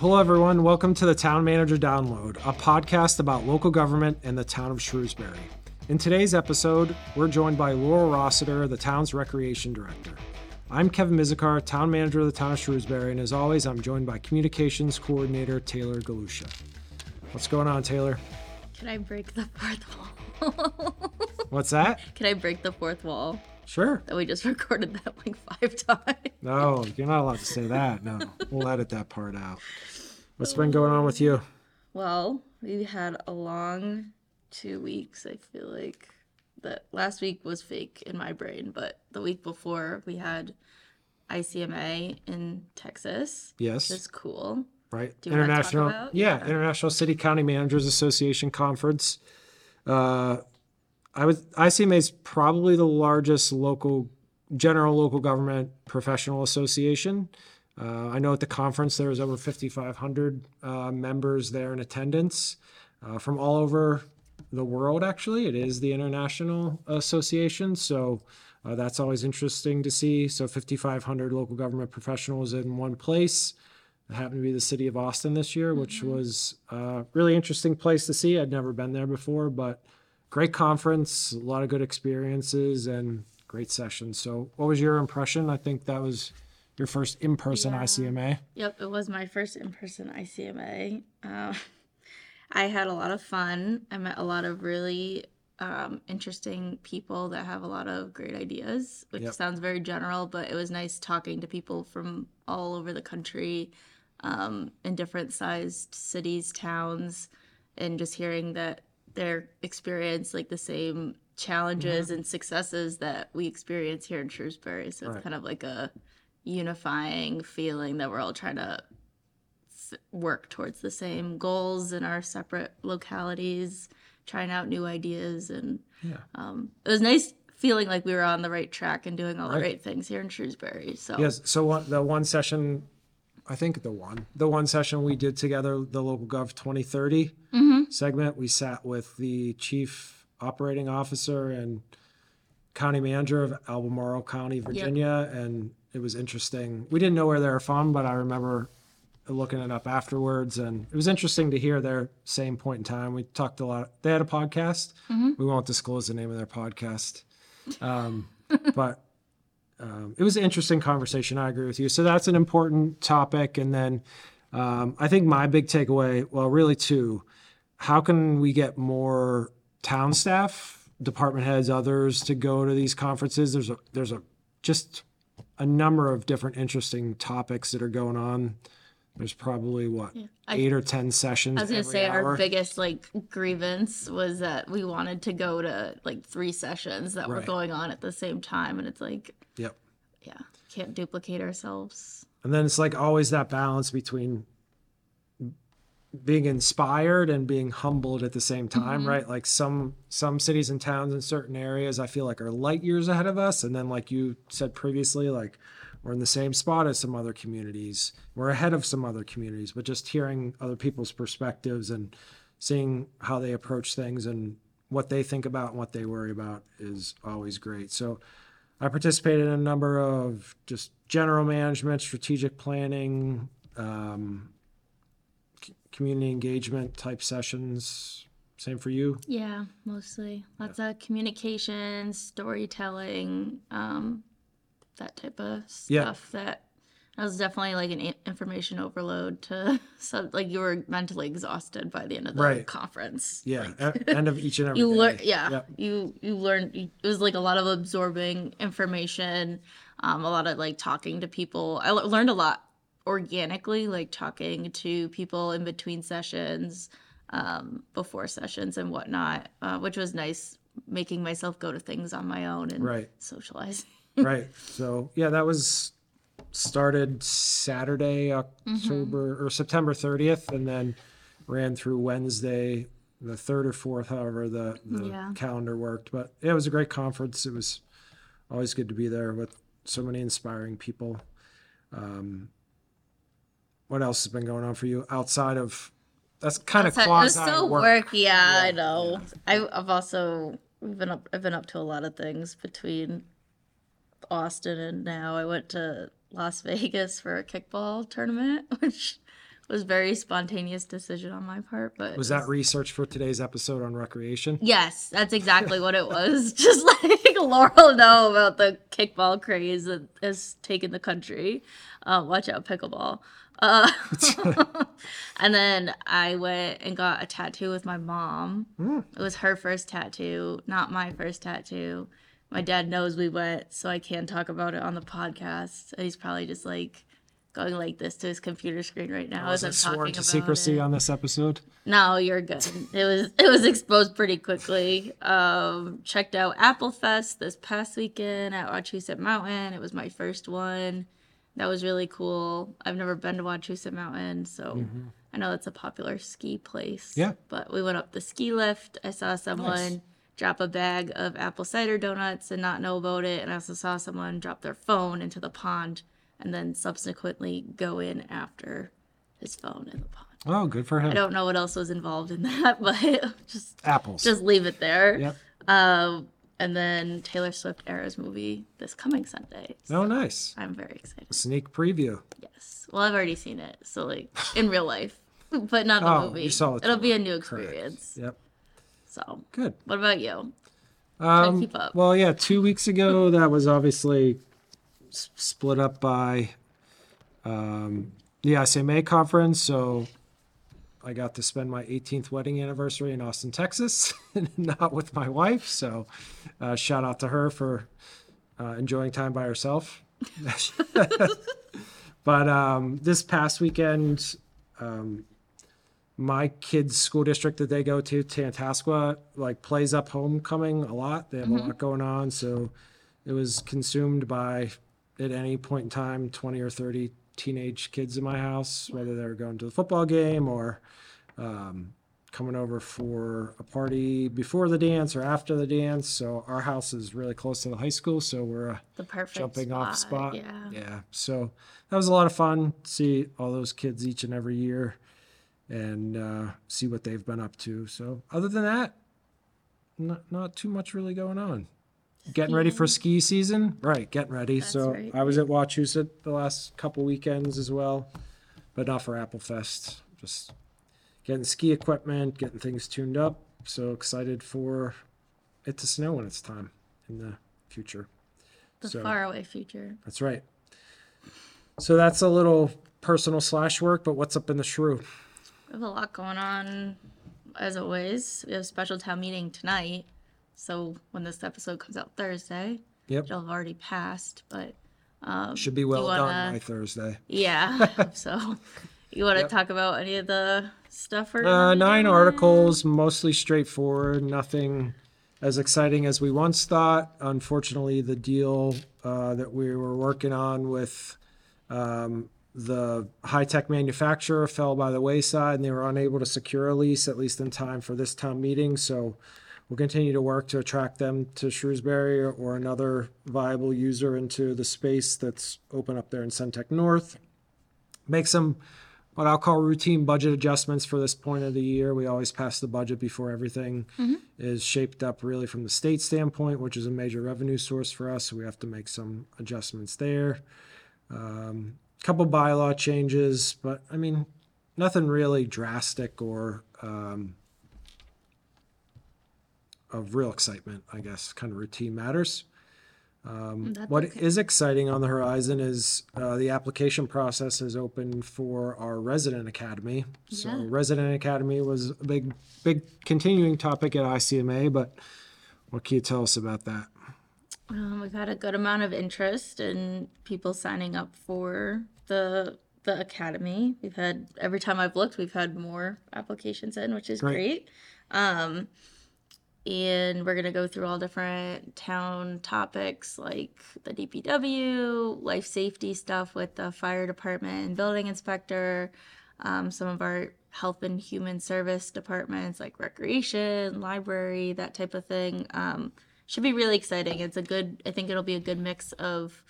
Hello everyone, welcome to the Town Manager Download, a podcast about local government and the town of Shrewsbury. In today's episode, we're joined by Laurel Rossiter, the town's recreation director. I'm Kevin Mizikar, town manager of the town of Shrewsbury, and as always, I'm joined by communications coordinator Taylor Galusha. What's going on, Taylor? Can I break the fourth wall? What's that? Can I break the fourth wall? Sure. That we just recorded that like 5 times. No, you're not allowed to say that. No, we'll edit that part out. What's been going on with you? Well, we had a long 2 weeks. I feel like that last week was fake in my brain, but the week before we had ICMA in Texas. Yes. Which is cool. Right. Do you International, want to talk about? Yeah, International City County Managers Association Conference. ICMA is probably the largest general local government professional association. I know at the conference there was over 5,500 members there in attendance from all over the world, actually. It is the international association, so that's always interesting to see. So 5,500 local government professionals in one place. It happened to be the city of Austin this year, which was a really interesting place to see. I'd never been there before, but great conference, a lot of good experiences, and great sessions. So what was your impression? I think that was your first in-person ICMA. Yep, it was my first in-person ICMA. I had a lot of fun. I met a lot of really interesting people that have a lot of great ideas, which sounds very general, but it was nice talking to people from all over the country in different sized cities, towns, and just hearing that their experience, like the same challenges and successes that we experience here in Shrewsbury. So it's kind of like a unifying feeling that we're all trying to work towards the same goals in our separate localities, trying out new ideas. And it was nice feeling like we were on the right track and doing all the right things here in Shrewsbury. So the one session we did together, the Local Gov 2030 segment, we sat with the chief operating officer and county manager of Albemarle County, Virginia, and it was interesting. We didn't know where they were from, but I remember looking it up afterwards, and it was interesting to hear their same point in time. We talked a lot. They had a podcast. We won't disclose the name of their podcast, but it was an interesting conversation. I agree with you. So that's an important topic. And then I think my big takeaway, well, really two. How can we get more town staff, department heads, others to go to these conferences? There's just a number of different interesting topics that are going on. There's probably 8 or 10 sessions. I was gonna say our biggest grievance was that we wanted to go to 3 sessions that were going on at the same time, and it's can't duplicate ourselves. And then it's always that balance between being inspired and being humbled at the same time, right? Some cities and towns in certain areas I feel are light years ahead of us. And then you said previously, we're in the same spot as some other communities. We're ahead of some other communities, but just hearing other people's perspectives and seeing how they approach things and what they think about and what they worry about is always great. So I participated in a number of just general management, strategic planning, community engagement type sessions. Same for you? Yeah, mostly. Lots of communication, storytelling, that type of stuff. That was definitely an information overload to you were mentally exhausted by the end of the conference. Yeah, end of each and every day. You learned. It was a lot of absorbing information, a lot of talking to people. I learned a lot organically, talking to people in between sessions, before sessions and whatnot, which was nice, making myself go to things on my own and socializing. So that was started Saturday, October or September 30th, and then ran through Wednesday, the 3rd or 4th, however the calendar worked. But it was a great conference. It was always good to be there with so many inspiring people. What else has been going on for you outside of that's kind outside, of quasi work? Yeah, I know. Yeah. I've been up to a lot of things between Austin and now. I went to Las Vegas for a kickball tournament, which was a very spontaneous decision on my part. But was that research for today's episode on recreation? Yes, that's exactly what it was. Just letting Laurel know about the kickball craze that has taken the country. Watch out, pickleball. And then I went and got a tattoo with my mom. Mm. It was her first tattoo, not my first tattoo. My dad knows we went, so I can talk about it on the podcast. He's probably just like going like this to his computer screen right now. Was it sworn to secrecy on this episode? No, you're good. It was exposed pretty quickly. Checked out Applefest this past weekend at Wachusett Mountain. It was my first one. That was really cool. I've never been to Wachusett Mountain, so mm-hmm. I know that's a popular ski place. Yeah. But we went up the ski lift. I saw someone drop a bag of apple cider donuts and not know about it. And I also saw someone drop their phone into the pond and then subsequently go in after his phone in the pond. Oh, good for him. I don't know what else was involved in that, but just leave it there. Yep. And then Taylor Swift Eras movie this coming Sunday. So nice. I'm very excited. Sneak preview. Yes. Well, I've already seen it. So like in real life, but not the movie. You saw it. It'll be a new experience. Correct. Yep. So good. What about you? Try to keep up. Well, yeah, 2 weeks ago, that was obviously split up by the ICMA conference. So I got to spend my 18th wedding anniversary in Austin, Texas, not with my wife. So shout out to her for enjoying time by herself. But this past weekend, my kids' school district that they go to, Tantasqua, like plays up homecoming a lot. They have a lot going on. So it was consumed by, at any point in time, 20 or 30 teenage kids in my house, whether they were going to the football game or coming over for a party before the dance or after the dance. So our house is really close to the high school, so we're the perfect jumping off spot. Yeah. So that was a lot of fun. See all those kids each and every year and see what they've been up to. So other than that, not too much really going on. Getting ready for ski season, right? Getting ready. That's so right. I was at Wachusett the last couple weekends as well, but not for Applefest. Just getting ski equipment, getting things tuned up. So excited for it to snow when it's time in the future. The faraway future. That's right. So that's a little personal / work, but what's up in the Shrew? We have a lot going on, as always. We have a special town meeting tonight. So when this episode comes out Thursday, it'll have already passed, but should be well done by Thursday. Yeah, so you want to talk about any of the stuff? Or 9 articles, mostly straightforward, nothing as exciting as we once thought. Unfortunately, the deal that we were working on with the high-tech manufacturer fell by the wayside, and they were unable to secure a lease, at least in time for this town meeting, so we'll continue to work to attract them to Shrewsbury or another viable user into the space that's open up there in Centec North. Make some what I'll call routine budget adjustments for this point of the year. We always pass the budget before everything is shaped up really from the state standpoint, which is a major revenue source for us. So we have to make some adjustments there. Couple bylaw changes, but I mean, nothing really drastic or of real excitement, I guess, kind of routine matters. What is exciting on the horizon is the application process is open for our Resident Academy. Yeah. So Resident Academy was a big continuing topic at ICMA, but what can you tell us about that? We've had a good amount of interest in people signing up for the academy. We've had, every time I've looked, we've had more applications in, which is great. And we're going to go through all different town topics like the DPW, life safety stuff with the fire department and building inspector, some of our health and human service departments like recreation, library, that type of thing. Should be really exciting. I think it'll be a good mix of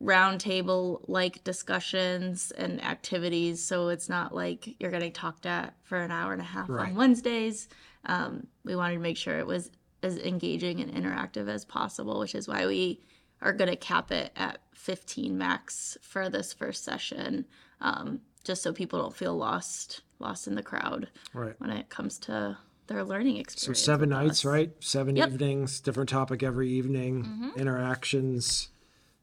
roundtable-like discussions and activities. So it's not like you're getting talked at for an hour and a half on Wednesdays. We wanted to make sure it was as engaging and interactive as possible, which is why we are going to cap it at 15 max for this first session. just so people don't feel lost in the crowd when it comes to their learning experience. So 7 nights, right? 7 evenings, different topic every evening, interactions,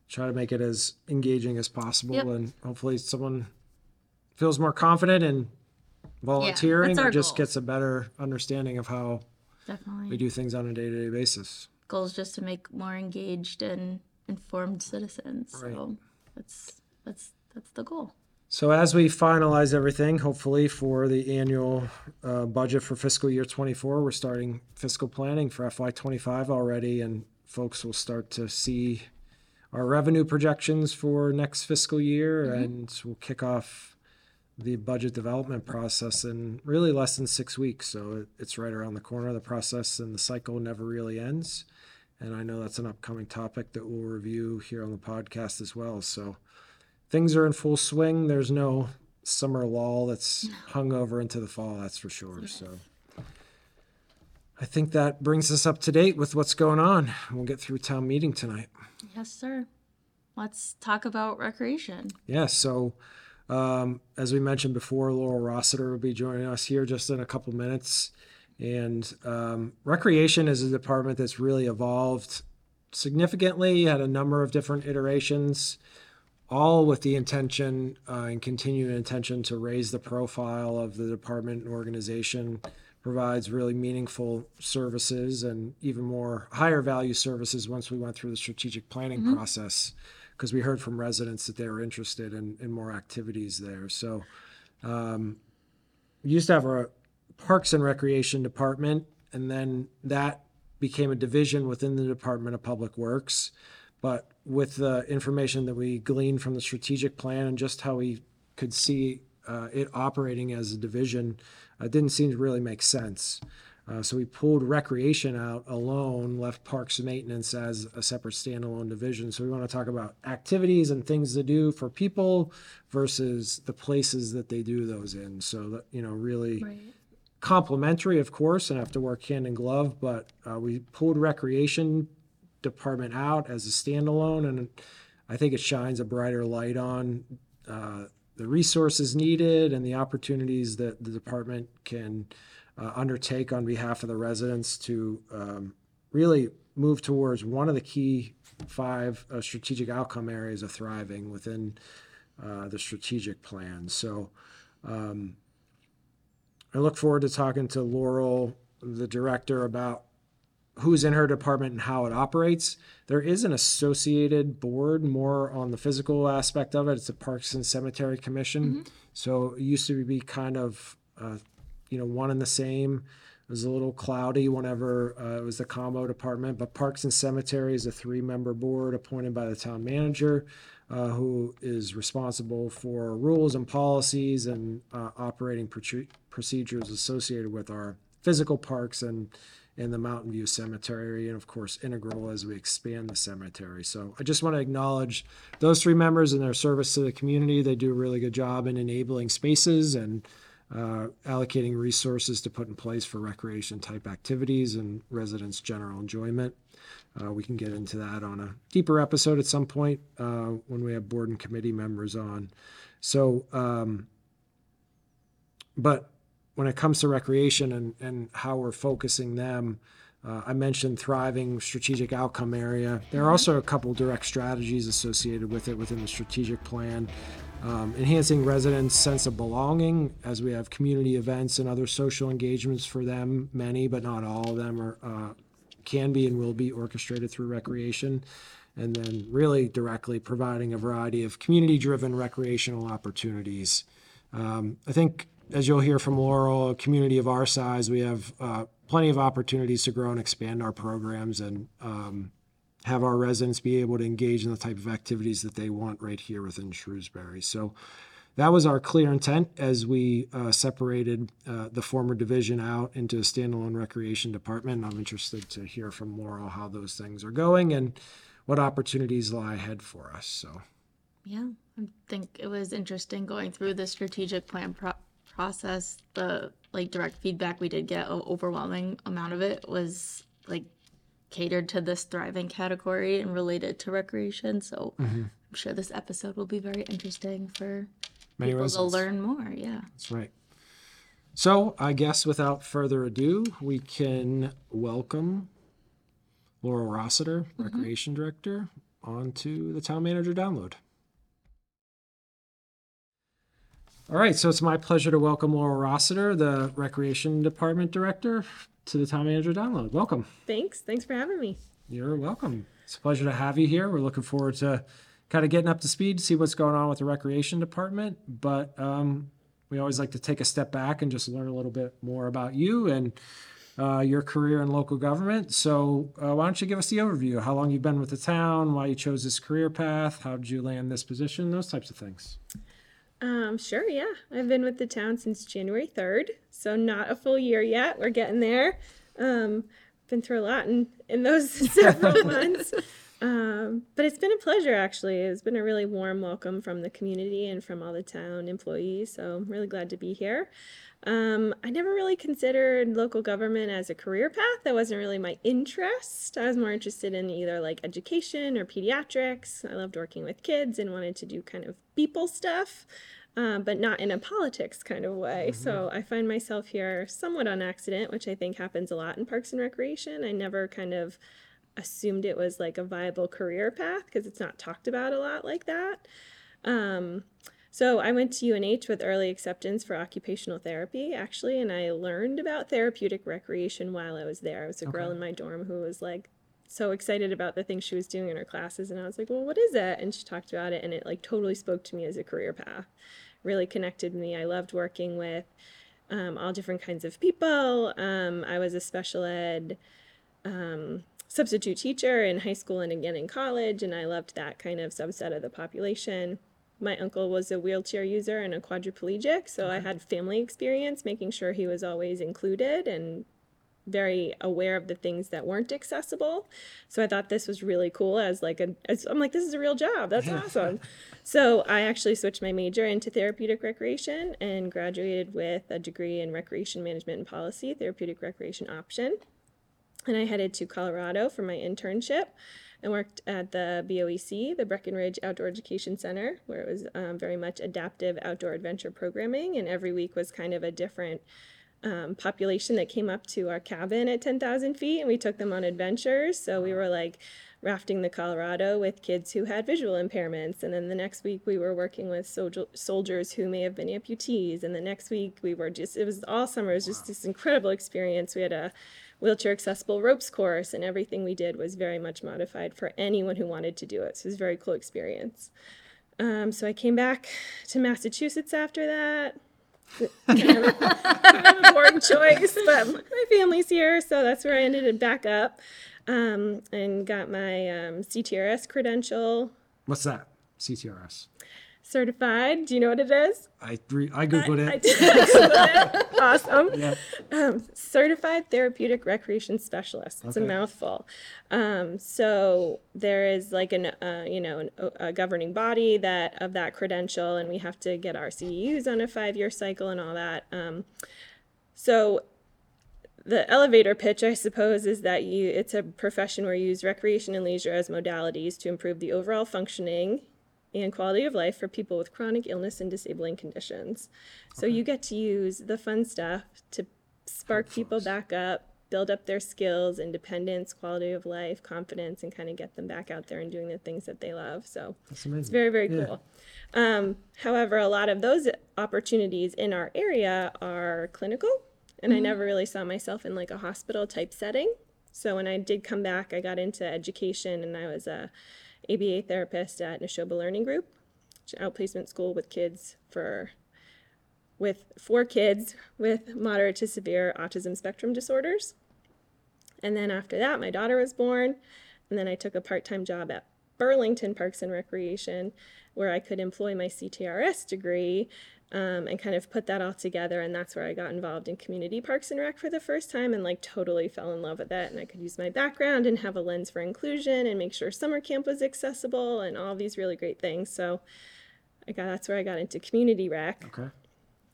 try to make it as engaging as possible. And hopefully someone feels more confident in volunteering or just gets a better understanding of how we do things on a day-to-day basis. Goal is just to make more engaged and informed citizens. So that's the goal. So as we finalize everything, hopefully for the annual budget for fiscal year 24, we're starting fiscal planning for FY25 already, and folks will start to see our revenue projections for next fiscal year, and we'll kick off the budget development process in really less than 6 weeks. So it's right around the corner. The process and the cycle never really ends. And I know that's an upcoming topic that we'll review here on the podcast as well. So things are in full swing. There's no summer lull that's hung over into the fall, that's for sure. So I think that brings us up to date with what's going on. We'll get through town meeting tonight. Yes, sir. Let's talk about recreation. Yeah, so as we mentioned before, Laurel Rossiter will be joining us here just in a couple minutes. And recreation is a department that's really evolved significantly, had a number of different iterations, all with the intention and continued intention to raise the profile of the department and organization, provides really meaningful services and even more higher value services once we went through the strategic planning process, because we heard from residents that they were interested in more activities there. So we used to have a Parks and Recreation department, and then that became a division within the Department of Public Works. But with the information that we gleaned from the strategic plan and just how we could see it operating as a division, it didn't seem to really make sense. So we pulled recreation out alone, left parks maintenance as a separate standalone division. So we want to talk about activities and things to do for people versus the places that they do those in. So, that, you know, really complementary, of course, and have to work hand in glove. But we pulled recreation department out as a standalone, and I think it shines a brighter light on the resources needed and the opportunities that the department can undertake on behalf of the residents to really move towards one of the key 5 strategic outcome areas of thriving within the strategic plan. So I look forward to talking to Laurel, the director, about who's in her department and how it operates. There is an associated board more on the physical aspect of it. It's the Parks and Cemetery Commission. So it used to be kind of, one and the same. It was a little cloudy whenever it was the combo department, but Parks and Cemetery is a 3-member board appointed by the town manager who is responsible for rules and policies and operating procedures associated with our physical parks and the Mountain View Cemetery, and of course integral as we expand the cemetery. So I just want to acknowledge those 3 members and their service to the community. They do a really good job in enabling spaces and allocating resources to put in place for recreation type activities and residents' general enjoyment. We can get into that on a deeper episode at some point when we have board and committee members on. So, but when it comes to recreation and how we're focusing them, I mentioned thriving strategic outcome area. There are also a couple direct strategies associated with it within the strategic plan. Enhancing residents' sense of belonging as we have community events and other social engagements for them. Many, but not all of them are can be and will be orchestrated through recreation. And then really directly providing a variety of community-driven recreational opportunities. I think, as you'll hear from Laurel, a community of our size, we have plenty of opportunities to grow and expand our programs and have our residents be able to engage in the type of activities that they want right here within Shrewsbury. So that was our clear intent as we separated the former division out into a standalone recreation department. I'm interested to hear from Laurel how those things are going and what opportunities lie ahead for us. So, yeah, I think it was interesting going through the strategic plan process. The direct feedback we did get, an overwhelming amount of it was catered to this thriving category and related to recreation. So I'm sure this episode will be very interesting for many people residents. Will learn more, yeah. That's right. So I guess without further ado, we can welcome Laurel Rossiter, Recreation Director, onto the Town Manager Download. All right, so it's my pleasure to welcome Laurel Rossiter, the Recreation Department Director, to the Town Manager Download. Welcome. Thanks for having me. You're welcome. It's a pleasure to have you here. We're looking forward to kind of getting up to speed, see what's going on with the Recreation Department, but we always like to take a step back and just learn a little bit more about you and your career in local government. So why don't you give us the overview, how long you've been with the town, why you chose this career path, how did you land this position, those types of things. Sure, yeah. I've been with the town since January 3rd, so not a full year yet. We're getting there. Been through a lot in those several months. But it's been a pleasure, actually. It's been a really warm welcome from the community and from all the town employees, so I'm really glad to be here. I never really considered local government as a career path. That wasn't really my interest. I was more interested in either like education or pediatrics. I loved working with kids and wanted to do kind of people stuff, but not in a politics kind of way. So I find myself here somewhat on accident, which I think happens a lot in Parks and Recreation. I never kind of assumed it was like a viable career path because it's not talked about a lot like that. So I went to UNH with early acceptance for occupational therapy, actually, and I learned about therapeutic recreation while I was there. It was a girl in my dorm who was like so excited about the things she was doing in her classes, and I was like, well, what is it? And she talked about it, and it like totally spoke to me as a career path. Really connected me. I loved working with all different kinds of people. I was a special ed substitute teacher in high school and again in college, and I loved that kind of subset of the population. My uncle was a wheelchair user and a quadriplegic, so I had family experience making sure he was always included and very aware of the things that weren't accessible. So I thought this was really cool as like I'm like, this is a real job. That's awesome. So I actually switched my major into therapeutic recreation and graduated with a degree in recreation management and policy, therapeutic recreation option. And I headed to Colorado for my internship and worked at the BOEC, the Breckenridge Outdoor Education Center, where it was very much adaptive outdoor adventure programming. And every week was kind of a different population that came up to our cabin at 10,000 feet, and we took them on adventures. So we were like rafting the Colorado with kids who had visual impairments. And then the next week we were working with soldiers who may have been amputees. And the next week we were just, it was all summer, it was just this incredible experience. We had a wheelchair accessible ropes course, and everything we did was very much modified for anyone who wanted to do it. So it was a very cool experience. So I came back to Massachusetts after that. Kind of a boring choice, but my family's here, so that's where I ended it back up, and got my CTRS credential. What's that? CTRS. Certified. Do you know what it is? I Googled it. I did Googled it. Awesome. Yeah. Certified Therapeutic Recreation Specialist. It's a mouthful. So there is like a governing body of that credential, and we have to get our CEUs on a 5-year cycle and all that. So the elevator pitch, I suppose, is that it's a profession where you use recreation and leisure as modalities to improve the overall functioning and quality of life for people with chronic illness and disabling conditions. So you get to use the fun stuff to spark people back up, build up their skills, independence, quality of life, confidence, and kind of get them back out there and doing the things that they love. So it's very, very cool. However, a lot of those opportunities in our area are clinical, and I never really saw myself in like a hospital type setting. So when I did come back, I got into education, and I was a ABA therapist at Nashoba Learning Group, outplacement school with kids for kids with moderate to severe autism spectrum disorders. And then after that, my daughter was born, and then I took a part-time job at Burlington Parks and Recreation, where I could employ my CTRS degree and kind of put that all together. And that's where I got involved in community parks and rec for the first time and like totally fell in love with it. And I could use my background and have a lens for inclusion and make sure summer camp was accessible and all these really great things. So that's where I got into community rec.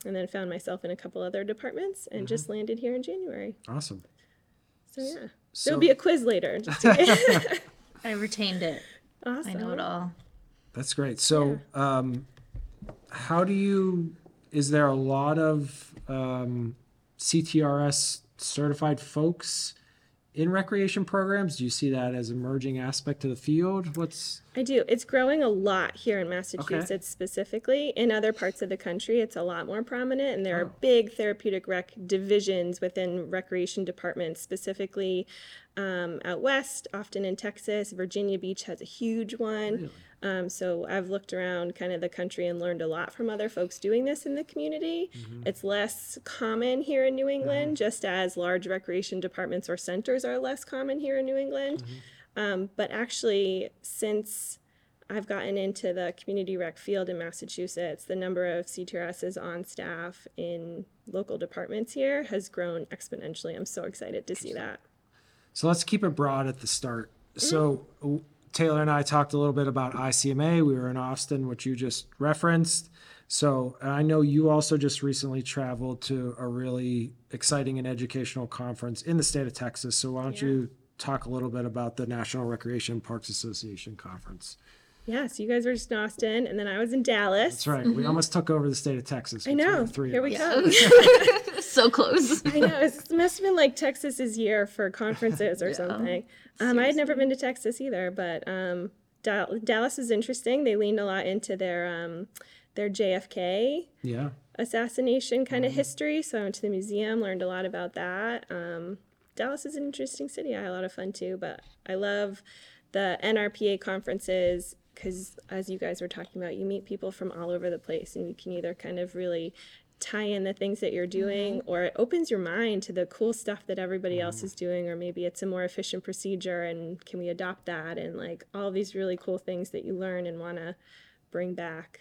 And then found myself in a couple other departments and just landed here in January. Awesome. So yeah, there'll be a quiz later. I retained it. Awesome. I know it all. That's great. So how do you, is there a lot of CTRS certified folks in recreation programs? Do you see that as an emerging aspect to the field? I do. It's growing a lot here in Massachusetts, okay. Specifically. In other parts of the country, it's a lot more prominent, and there are big therapeutic rec divisions within recreation departments, specifically out west, often in Texas. Virginia Beach has a huge one. Really? So I've looked around kind of the country and learned a lot from other folks doing this in the community. Mm-hmm. It's less common here in New England, just as large recreation departments or centers are less common here in New England. Mm-hmm. But actually, since I've gotten into the community rec field in Massachusetts, the number of CTRSs on staff in local departments here has grown exponentially. I'm so excited to see that. So let's keep it broad at the start. So Taylor and I talked a little bit about ICMA. We were in Austin, which you just referenced. So I know you also just recently traveled to a really exciting and educational conference in the state of Texas. So why don't you talk a little bit about the National Recreation Parks Association Conference? Yeah, so you guys were just in Austin, and then I was in Dallas. That's right. Mm-hmm. We almost took over the state of Texas. I know. Here we go. So close. I know. It must have been like Texas's year for conferences or something. I had never been to Texas either, but Dallas was interesting. They leaned a lot into their JFK assassination kind of history. So I went to the museum, learned a lot about that. Dallas is an interesting city. I had a lot of fun too, but I love the NRPA conferences, because as you guys were talking about, you meet people from all over the place, and you can either kind of really tie in the things that you're doing, or it opens your mind to the cool stuff that everybody else is doing, or maybe it's a more efficient procedure and can we adopt that, and like all these really cool things that you learn and want to bring back.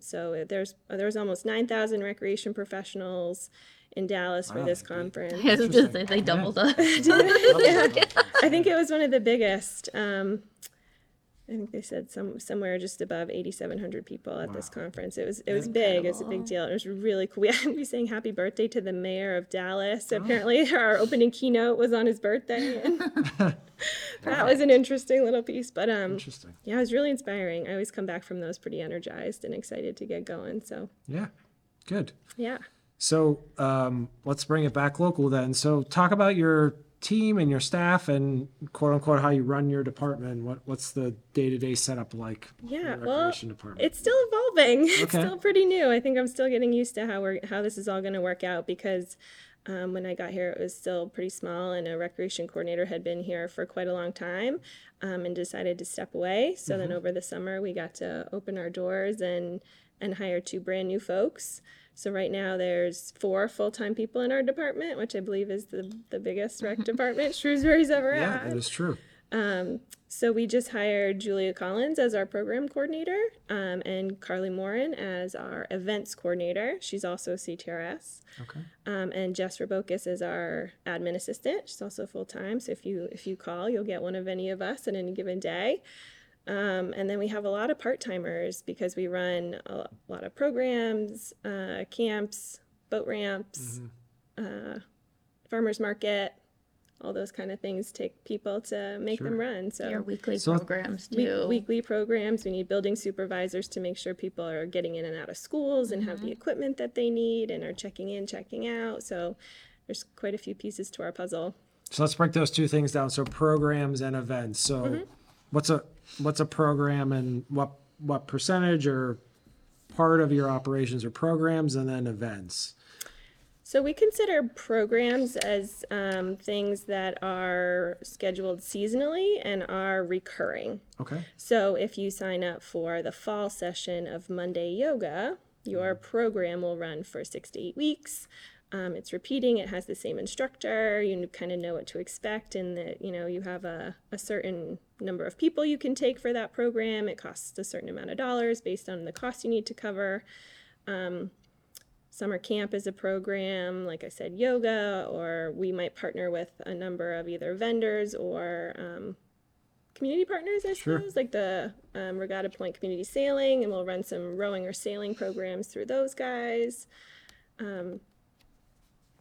So there's almost 9,000 recreation professionals in Dallas for this conference. I was just saying, they doubled up. I think it was one of the biggest. I think they said somewhere just above 8,700 people at this conference. It was big. It was a big deal. It was really cool. We sang happy birthday to the mayor of Dallas. So apparently our opening keynote was on his birthday. And that was an interesting little piece. But it was really inspiring. I always come back from those pretty energized and excited to get going. So good. Yeah. So let's bring it back local then. So talk about your team and your staff and quote unquote how you run your department. What's the day-to-day setup like? Yeah, well, it's still evolving. Okay. It's still pretty new. I think I'm still getting used to how this is all going to work out, because when I got here, it was still pretty small, and a recreation coordinator had been here for quite a long time and decided to step away. So then over the summer, we got to open our doors and hire two brand new folks. So right now there's 4 full-time people in our department, which I believe is the biggest rec department Shrewsbury's ever had. Yeah, that is true. So we just hired Julia Collins as our program coordinator and Carly Morin as our events coordinator. She's also CTRS. Okay. And Jess Rabocus is our admin assistant. She's also full-time. So if you call, you'll get one of any of us on any given day. And then we have a lot of part-timers because we run a lot of programs, camps, boat ramps, farmers market, all those kind of things take people to make them run. So your weekly programs too. Weekly programs. We need building supervisors to make sure people are getting in and out of schools and have the equipment that they need and are checking in, checking out. So there's quite a few pieces to our puzzle. So let's break those two things down. So programs and events. So what's a program, and what percentage or part of your operations are programs, and then events? So we consider programs as things that are scheduled seasonally and are recurring. Okay. So if you sign up for the fall session of Monday Yoga, your program will run for 6 to 8 weeks. It's repeating. It has the same instructor. You kind of know what to expect, and that you have a certain number of people you can take for that program. It costs a certain amount of dollars based on the cost you need to cover. Summer camp is a program, like I said, yoga, or we might partner with a number of either vendors or community partners, I suppose, like the Regatta Point Community Sailing, and we'll run some rowing or sailing programs through those guys.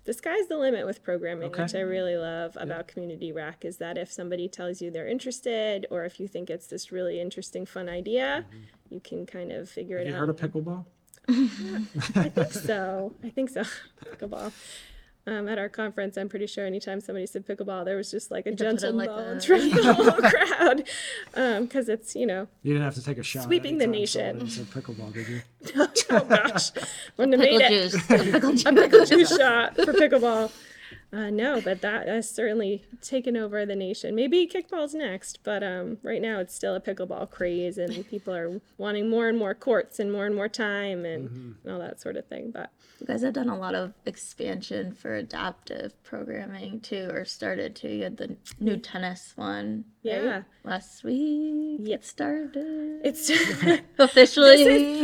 the sky's the limit with programming, which I really love about Community Rec, is that if somebody tells you they're interested, or if you think it's this really interesting, fun idea, you can kind of figure it out. Have you heard of pickleball? I think so. Pickleball. At our conference, I'm pretty sure anytime somebody said pickleball, there was just like a gentle nod from the whole crowd, because it's, you know, you didn't have to take a shot sweeping the nation. You said pickleball, did you? Oh gosh, wouldn't have made it. A pickle juice shot for pickleball. No, but that has certainly taken over the nation. Maybe kickball's next, but right now it's still a pickleball craze, and people are wanting more and more courts and more time and all that sort of thing. But you guys have done a lot of expansion for adaptive programming too, or started to. You had the new tennis one, right? Last week. It started. It's officially.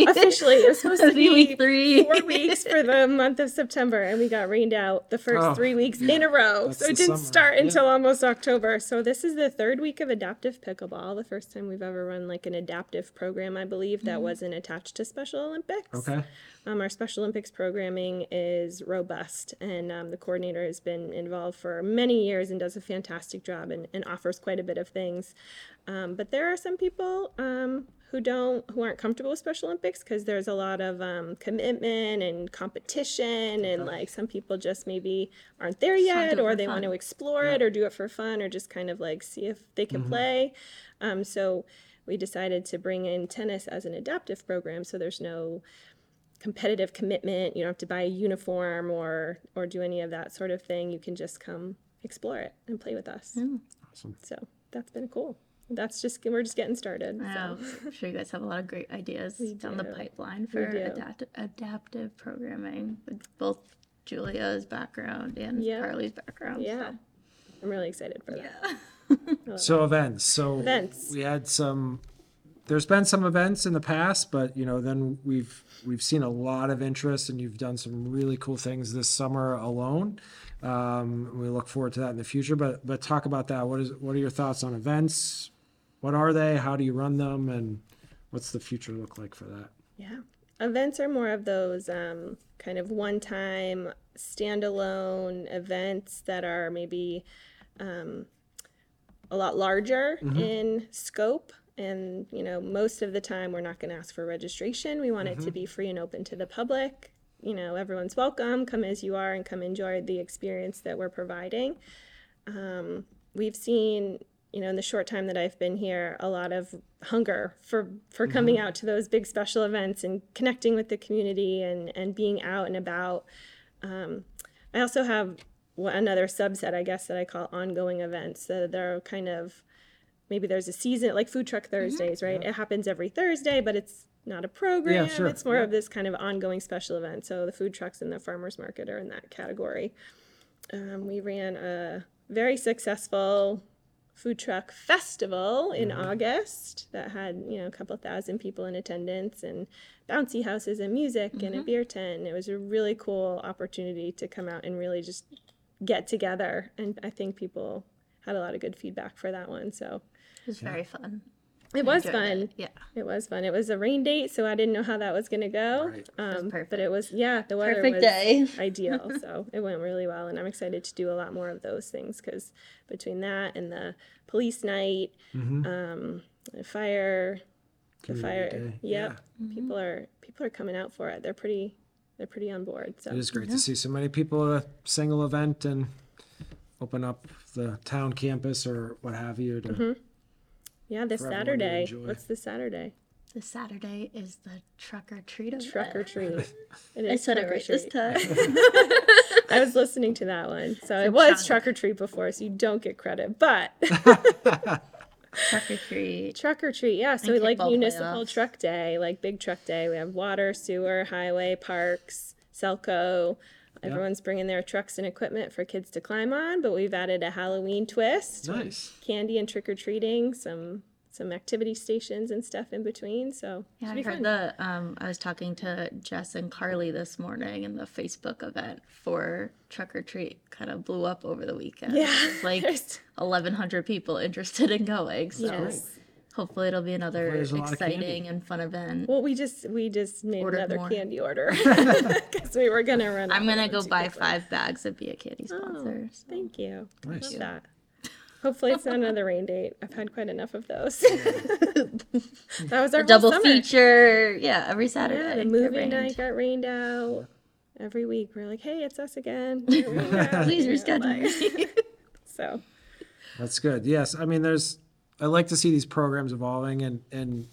It was supposed to be week 4 weeks for the month of September, and we got rained out the first 3 weeks. In a row. That's so it didn't start until almost October. So this is the third week of adaptive pickleball, the first time we've ever run like an adaptive program, I believe, that wasn't attached to Special Olympics. Our Special Olympics programming is robust, and the coordinator has been involved for many years and does a fantastic job and offers quite a bit of things. But there are some people who aren't comfortable with Special Olympics, because there's a lot of commitment and competition, and like some people just maybe aren't there yet, or they want to explore it or do it for fun, or just kind of like see if they can play. So we decided to bring in tennis as an adaptive program, so there's no competitive commitment. You don't have to buy a uniform or do any of that sort of thing. You can just come explore it and play with us. Awesome. So that's been cool. We're just getting started. Wow. So. I'm sure you guys have a lot of great ideas down the pipeline for adaptive programming, with both Julia's background and Carly's background. Yeah. So. I'm really excited for that. So events. We had there's been some events in the past, but you know, then we've seen a lot of interest, and you've done some really cool things this summer alone. We look forward to that in the future, but talk about that. What are your thoughts on events? What are they? How do you run them? And what's the future look like for that? Yeah. Events are more of those kind of one-time standalone events that are maybe a lot larger in scope. And, you know, most of the time we're not going to ask for registration. We want it to be free and open to the public. You know, everyone's welcome. Come as you are and come enjoy the experience that we're providing. We've seen, you know, in the short time that I've been here, a lot of hunger for coming out to those big special events and connecting with the community and being out and about. I also have another subset, I guess, that I call ongoing events. So they're kind of, maybe there's a season, like Food Truck Thursdays, right? Yeah. It happens every Thursday, but it's not a program. It's more of this kind of ongoing special event. So the food trucks and the farmers market are in that category. We ran a very successful food truck festival in August that had, you know, a couple thousand people in attendance, and bouncy houses and music and a beer tent. It was a really cool opportunity to come out and really just get together. And I think people had a lot of good feedback for that one. So it was very fun. It was fun. It was a rain date, so I didn't know how that was going to go. Right. But it was, the weather was ideal. So it went really well, and I'm excited to do a lot more of those things, because between that and the police night, the fire, people are coming out for it. They're pretty on board. So it is great to see so many people at a single event and open up the town campus or what have you to. Yeah, this Saturday. What's this Saturday? This Saturday is the Truck or Treat event. Truck or Treat. I said it right this time. I was listening to that one. So it was Truck or Treat before, so you don't get credit. But Truck or Treat. Truck or Treat, yeah. So we like Municipal Truck Day, like Big Truck Day. We have water, sewer, highway, parks, Selco. Everyone's bringing their trucks and equipment for kids to climb on, but we've added a Halloween twist. Nice. Candy and trick-or-treating, some activity stations and stuff in between. So yeah, I heard that. I was talking to Jess and Carly this morning, and the Facebook event for Truck or Treat kind of blew up over the weekend. Yeah. Like 1,100 people interested in going. So. Yes. hopefully it'll be another exciting and fun event. Well, we just made another candy order because we were gonna run out. I'm gonna go buy 5 bags and be a candy sponsor. So. Thank you. Nice. Love that. Hopefully it's not another rain date. I've had quite enough of those. That was our double feature. Yeah, every Saturday. The movie night got rained out. Every week we're like, hey, it's us again. Please reschedule. So that's good. Yes, I mean, I like to see these programs evolving, and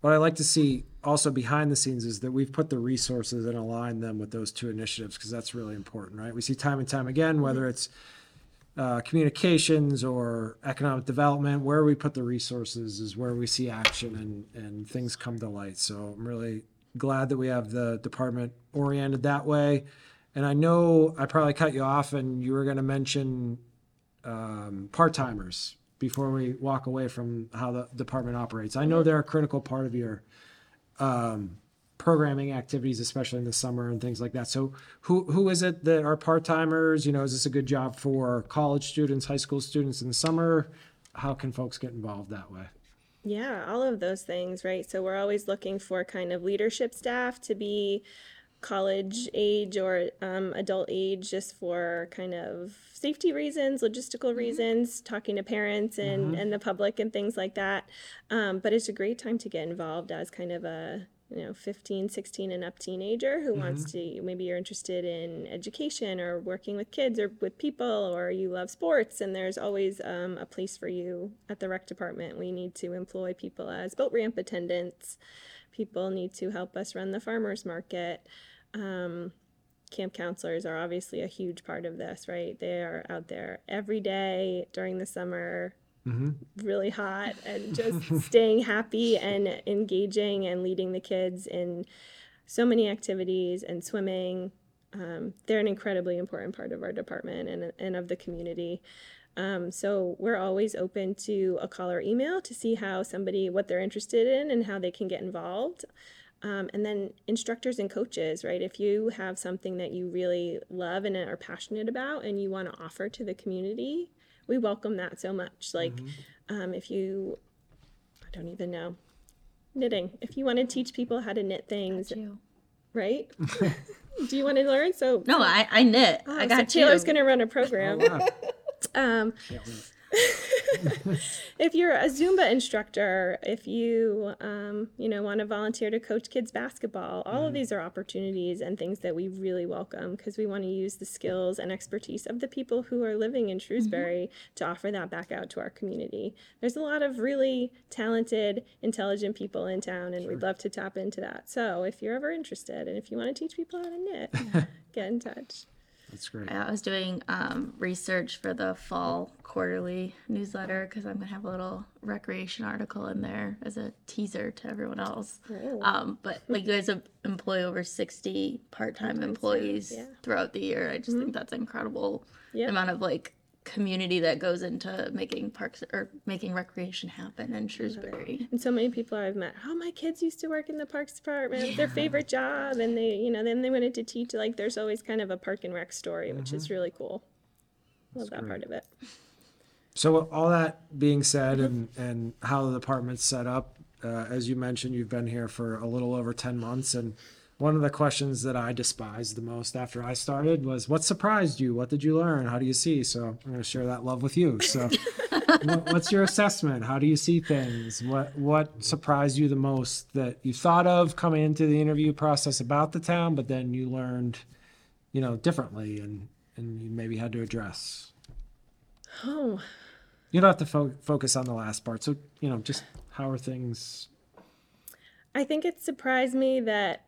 what I like to see also behind the scenes is that we've put the resources and aligned them with those two initiatives, because that's really important, right? We see time and time again, whether it's communications or economic development, where we put the resources is where we see action and things come to light. So I'm really glad that we have the department oriented that way. And I know I probably cut you off and you were going to mention part-timers before we walk away from how the department operates. I know they're a critical part of your programming activities, especially in the summer and things like that. So who is it that are part-timers? You know, is this a good job for college students, high school students in the summer? How can folks get involved that way? Yeah, all of those things, right? So we're always looking for kind of leadership staff to be college age or adult age, just for kind of safety reasons, logistical reasons, talking to parents and the public and things like that. But it's a great time to get involved as kind of a 15, 16 and up teenager who wants to, maybe you're interested in education or working with kids or with people, or you love sports, and there's always a place for you at the rec department. We need to employ people as boat ramp attendants. People need to help us run the farmers market. Camp counselors are obviously a huge part of this, right? They are out there every day during the summer, really hot, and just staying happy and engaging and leading the kids in so many activities and swimming. They're an incredibly important part of our department and of the community. So we're always open to a call or email to see what they're interested in and how they can get involved. And then instructors and coaches, right? If you have something that you really love and are passionate about and you want to offer to the community, we welcome that so much. Like if you, I don't even know, knitting. If you want to teach people how to knit things, right? Do you want to learn? I knit. I got so Taylor's going to run a program. Oh, wow. If you're a Zumba instructor, if you want to volunteer to coach kids basketball, all of these are opportunities and things that we really welcome, because we want to use the skills and expertise of the people who are living in Shrewsbury to offer that back out to our community. There's a lot of really talented, intelligent people in town, and we'd love to tap into that. So if you're ever interested and if you want to teach people how to knit, get in touch. That's great. I was doing research for the fall quarterly newsletter, because I'm going to have a little recreation article in there as a teaser to everyone else. Really? But like, you guys employ over 60 part-time employees throughout the year. I just think that's incredible. Yep. The amount of like community that goes into making parks or making recreation happen in Shrewsbury. And so many people I've met, my kids used to work in the parks department, their favorite job, and they then they wanted to teach. Like, there's always kind of a park and rec story, which is really cool. Love that part of it. So all that being said, and how the department's set up, as you mentioned, you've been here for a little over 10 months, and one of the questions that I despised the most after I started was, what surprised you? What did you learn? How do you see? So I'm going to share that love with you. So what's your assessment? How do you see things? What surprised you the most that you thought of coming into the interview process about the town, but then you learned, differently and you maybe had to address? You don't have to focus on the last part. So, just how are things? I think it surprised me that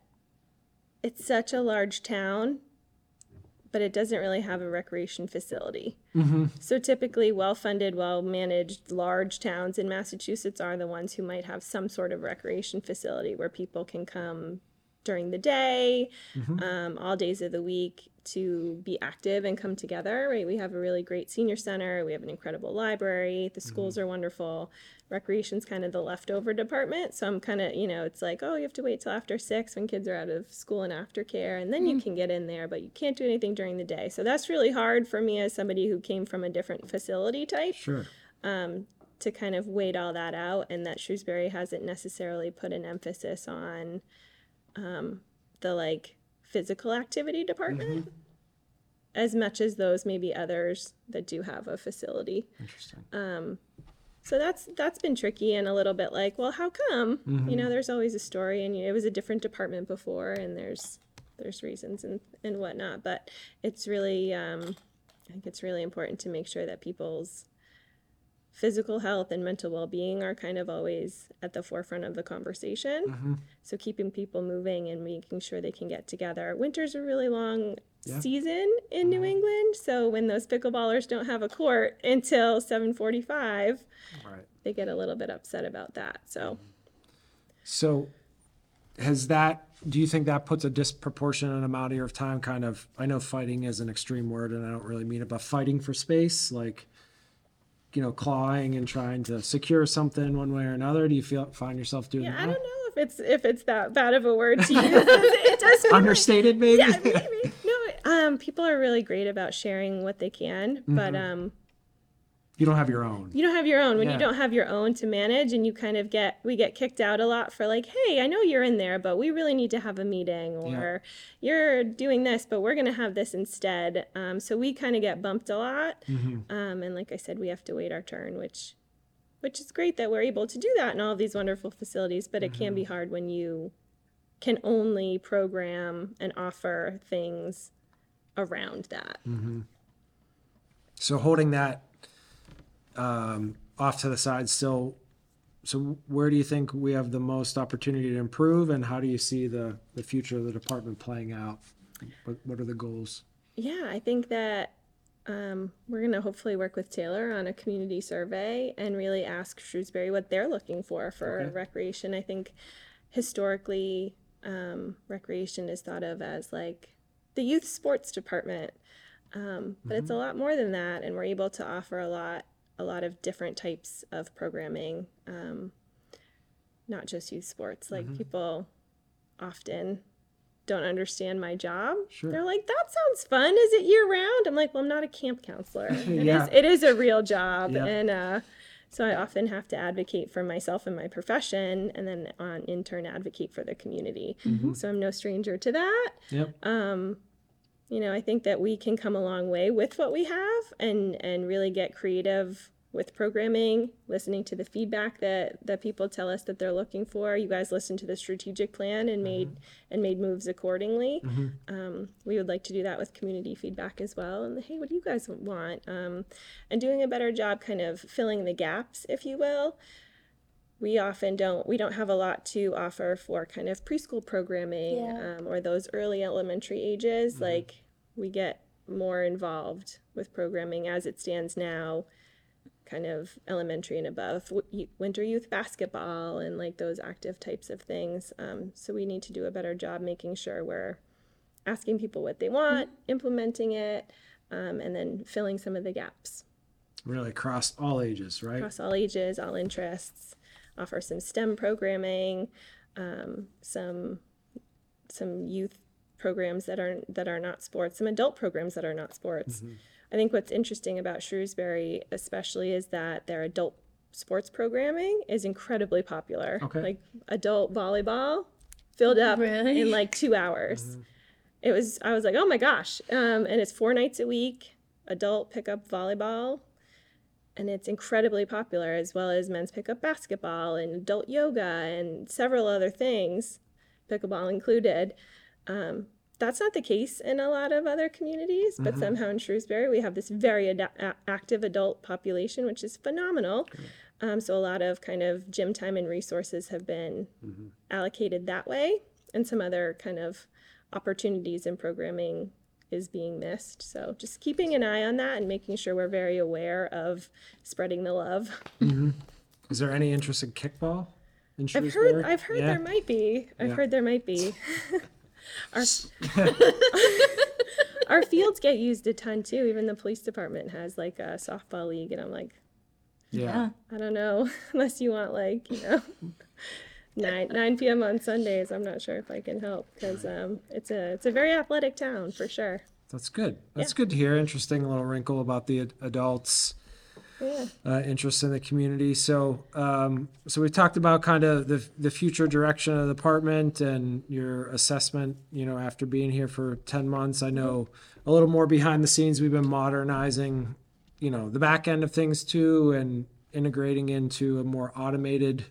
it's such a large town, but it doesn't really have a recreation facility. So typically well-funded, well-managed large towns in Massachusetts are the ones who might have some sort of recreation facility where people can come during the day, all days of the week, to be active and come together, right? We have a really great senior center. We have an incredible library. The schools are wonderful. Recreation's kind of the leftover department. So I'm kind of, it's like, you have to wait till after 6 when kids are out of school and aftercare, and then you can get in there, but you can't do anything during the day. So that's really hard for me as somebody who came from a different facility type to kind of wait all that out, and that Shrewsbury hasn't necessarily put an emphasis on the like physical activity department as much as those maybe others that do have a facility. Interesting. So that's been tricky and a little bit like, well, how come? You know, there's always a story, and it was a different department before, and there's reasons and whatnot. But it's really, I think it's really important to make sure that people's physical health and mental well-being are kind of always at the forefront of the conversation. So keeping people moving and making sure they can get together. Winter's a really long season in New England, so when those pickleballers don't have a court until 7:45, they get a little bit upset about that. So has that, do you think that puts a disproportionate amount of your time kind of, I know fighting is an extreme word and I don't really mean it, but fighting for space, like, you know, clawing and trying to secure something one way or another? Do you find yourself doing that? I don't know if it's that bad of a word to use. It does. Understated, maybe? Yeah, maybe. No, people are really great about sharing what they can, but you don't have your own. When you don't have your own to manage, and you kind of we get kicked out a lot for like, hey, I know you're in there, but we really need to have a meeting, or you're doing this, but we're going to have this instead. So we kind of get bumped a lot. And like I said, we have to wait our turn, which is great that we're able to do that in all of these wonderful facilities, but it can be hard when you can only program and offer things around that. So holding that off to the side still. So where do you think we have the most opportunity to improve, and how do you see the future of the department playing out? What are the goals? Yeah, I think that we're going to hopefully work with Taylor on a community survey and really ask Shrewsbury what they're looking for recreation. I think historically, recreation is thought of as like the youth sports department, but it's a lot more than that, and we're able to offer a lot of different types of programming, not just youth sports. Like people often don't understand my job. They're like, that sounds fun. Is it year round? I'm like, well, I'm not a camp counselor. It is a real job. And so I often have to advocate for myself and my profession, and then in turn advocate for the community. So I'm no stranger to that. You know, I think that we can come a long way with what we have and really get creative with programming, listening to the feedback that people tell us that they're looking for. You guys listened to the strategic plan and made moves accordingly. We would like to do that with community feedback as well. And hey, what do you guys want? And doing a better job kind of filling the gaps, if you will. We often don't have a lot to offer for kind of preschool programming or those early elementary ages. Like, we get more involved with programming as it stands now, kind of elementary and above, winter youth basketball and like those active types of things. So we need to do a better job making sure we're asking people what they want, implementing it, and then filling some of the gaps. Really across all ages, right? Across all ages, all interests. Offer some STEM programming, some youth programs that are not sports, some adult programs that are not sports. I think what's interesting about Shrewsbury especially is that their adult sports programming is incredibly popular. Like adult volleyball filled up in like 2 hours. I was like, oh my gosh. And it's 4 nights a week, adult pickup volleyball. And it's incredibly popular, as well as men's pickup basketball and adult yoga and several other things, pickleball included. That's not the case in a lot of other communities, but somehow in Shrewsbury we have this very active adult population, which is phenomenal. So a lot of kind of gym time and resources have been allocated that way, and some other kind of opportunities in programming is being missed. So just keeping an eye on that and making sure we're very aware of spreading the love. Is there any interest in kickball in Shrewsbury? I've heard there might be. Heard there might be. Our fields get used a ton too. Even the police department has like a softball league, and I'm like, I don't know, unless you want like, you know, 9 p.m. on Sundays. I'm not sure if I can help, because it's a very athletic town for sure. That's good. That's good to hear. Interesting little wrinkle about the adults. interests in the community. So so we talked about kind of the future direction of the department and your assessment, you know, after being here for 10 months. I know a little more behind the scenes, we've been modernizing, you know, the back end of things too, and integrating into a more automated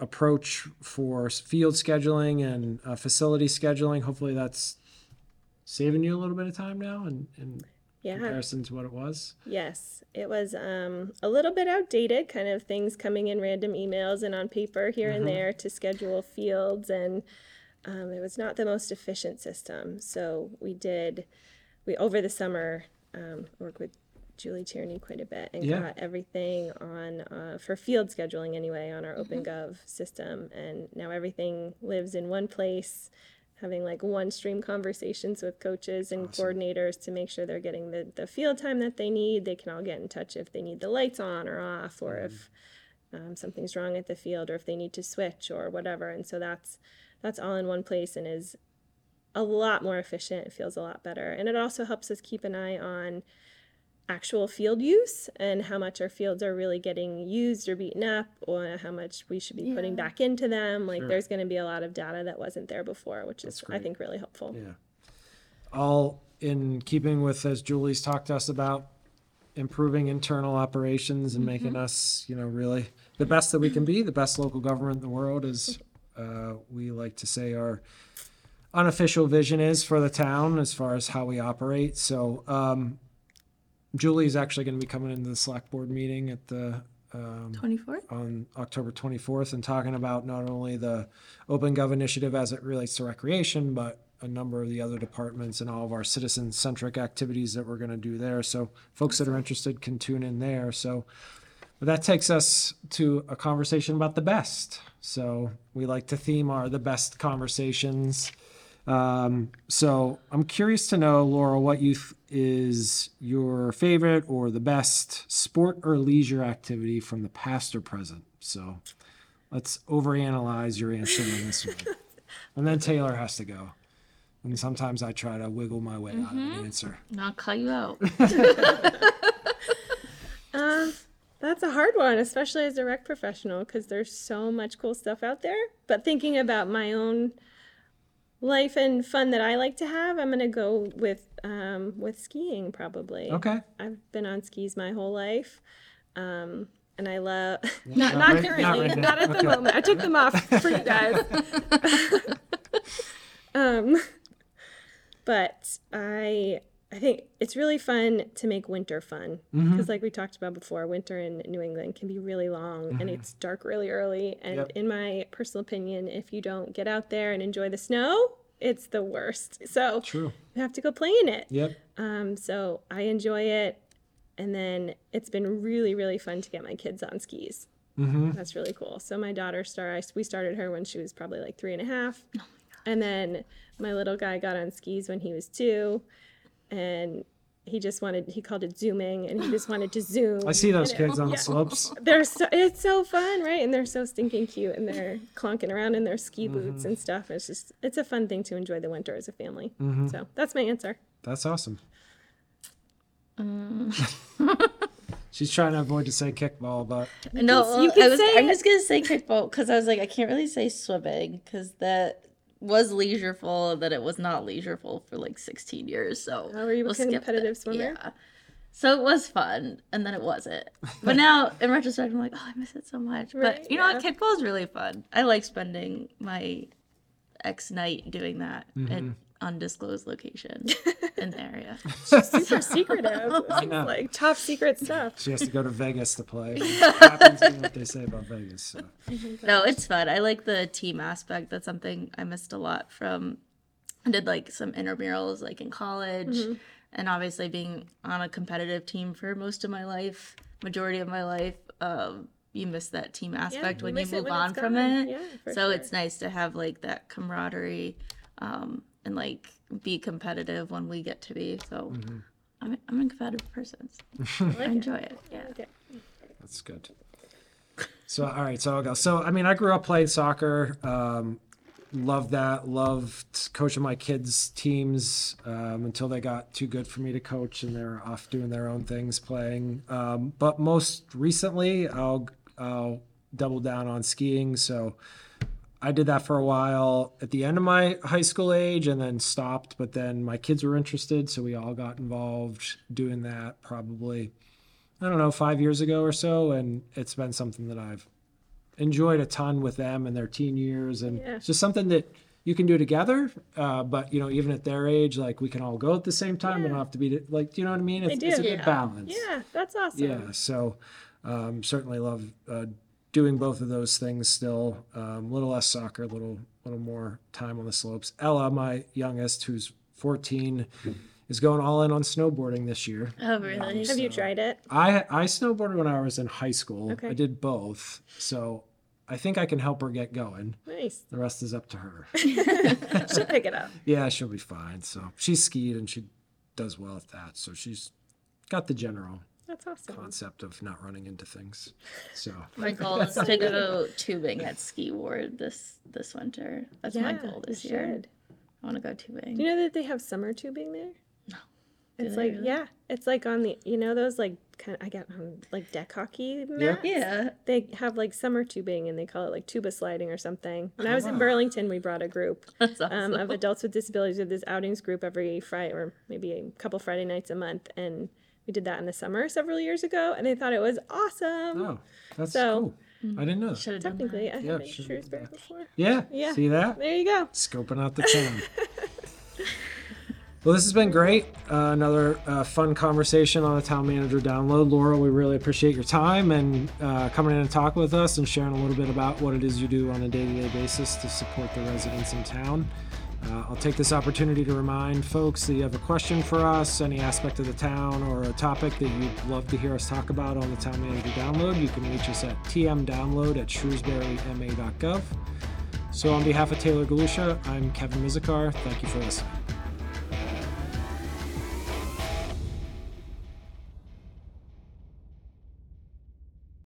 approach for field scheduling and facility scheduling. Hopefully that's saving you a little bit of time now and comparison to what it was. Yes, it was a little bit outdated, kind of things coming in random emails and on paper here and there to schedule fields, and it was not the most efficient system. So we over the summer worked with Julie Tierney quite a bit and got everything on, for field scheduling anyway, on our OpenGov system. And now everything lives in one place, having like one stream conversations with coaches and coordinators to make sure they're getting the field time that they need. They can all get in touch if they need the lights on or off, or if something's wrong at the field, or if they need to switch or whatever. And so that's all in one place and is a lot more efficient. It feels a lot better. And it also helps us keep an eye on actual field use and how much our fields are really getting used or beaten up, or how much we should be putting back into them. Like there's going to be a lot of data that wasn't there before, which is, I think, really helpful. Yeah. All in keeping with, as Julie's talked to us about, improving internal operations and making us, you know, really the best that we can be, the best local government in the world, is we like to say our unofficial vision is for the town as far as how we operate. So, Julie is actually going to be coming into the select board meeting at the 24th on October 24th and talking about not only the OpenGov initiative as it relates to recreation, but a number of the other departments and all of our citizen-centric activities that we're going to do there. So folks that are interested can tune in there. So that takes us to a conversation about the best. So we like to theme our the best conversations. So I'm curious to know, Laurel, what is your favorite or the best sport or leisure activity from the past or present? So let's overanalyze your answer on this one. And then Taylor has to go. And sometimes I try to wiggle my way out of an answer. And I'll call you out. That's a hard one, especially as a rec professional, because there's so much cool stuff out there. But thinking about my own life and fun that I like to have, I'm gonna go with skiing probably. Okay. I've been on skis my whole life, and I love not currently, not at the moment. I took them off for you guys. But I think it's really fun to make winter fun, because like we talked about before, winter in New England can be really long and it's dark really early. And in my personal opinion, if you don't get out there and enjoy the snow, it's the worst. So you have to go play in it. So I enjoy it. And then it's been really, really fun to get my kids on skis. That's really cool. So my daughter, we started her when she was probably like 3.5. Oh my God. And then my little guy got on skis when he was 2. And he called it zooming, and he just wanted to zoom. I see those kids on the slopes. It's so fun, right? And they're so stinking cute, and they're clonking around in their ski boots and stuff. It's a fun thing to enjoy the winter as a family. So that's my answer. That's awesome. She's trying to avoid to say kickball, but I'm just going to say kickball, because I was like, I can't really say swimming, because that was leisureful, that it was not leisureful for like 16 years. So were you a competitive swimmer? Yeah. So it was fun, and then it wasn't. But now in retrospect, I'm like, oh, I miss it so much. Right, but you know what? Kickball is really fun. I like spending my X night doing that at undisclosed location in the area. She's super secretive. It's like top secret stuff. She has to go to Vegas to play. It happens to what they say about Vegas. So. No, it's fun. I like the team aspect. That's something I missed a lot from. I did like some intramurals like in college, and obviously being on a competitive team for majority of my life, you miss that team aspect when you move on from it. Yeah, so it's nice to have like that camaraderie, and like be competitive when we get to be. So I'm a competitive person. So I enjoy it. Yeah. Okay. That's good. So, all right. So I'll go. So, I mean, I grew up playing soccer. Loved that. Loved coaching my kids' teams until they got too good for me to coach, and they're off doing their own things, playing. But most recently, I'll double down on skiing. So I did that for a while at the end of my high school age, and then stopped. But then my kids were interested, so we all got involved doing that. Probably, I don't know, 5 years ago or so, and it's been something that I've enjoyed a ton with them in their teen years, and yeah. It's just something that you can do together, but even at their age, like, we can all go at the same time. Yeah. We don't have to be like, do you know what I mean? It's a good balance. Yeah, that's awesome. Yeah, so certainly love doing both of those things still. A little less soccer, a little more time on the slopes. Ella, my youngest, who's 14, is going all in on snowboarding this year. Oh, really? Have you tried it? I snowboarded when I was in high school. Okay. I did both, so I think I can help her get going. Nice. The rest is up to her. She'll pick it up. Yeah, she'll be fine. So she skied and she does well at that. So she's got the general concept of not running into things. So my goal is to go tubing at ski ward this winter. That's my goal this year. I want to go tubing. Do you know that they have summer tubing there? No. It's like, really? Yeah, it's like on the, those like kind of, I get like deck hockey mats. Yeah. They have like summer tubing, and they call it like tuba sliding or something. When I was in Burlington, we brought a group of adults with disabilities. We had this outings group every Friday, or maybe a couple Friday nights a month. And we did that in the summer several years ago, and they thought it was awesome. Oh, that's cool. I didn't know that. Technically, I haven't been to Shrewsbury before. Yeah. Yeah. See that? There you go. Scoping out the town. Well, this has been great. Another fun conversation on the Town Manager Download. Laurel, we really appreciate your time and coming in and talking with us and sharing a little bit about what it is you do on a day-to-day basis to support the residents in town. I'll take this opportunity to remind folks that you have a question for us, any aspect of the town or a topic that you'd love to hear us talk about on the Town Manager Download. You can reach us at tmdownload@shrewsburyma.gov. So on behalf of Taylor Galusha, I'm Kevin Mizikar. Thank you for listening.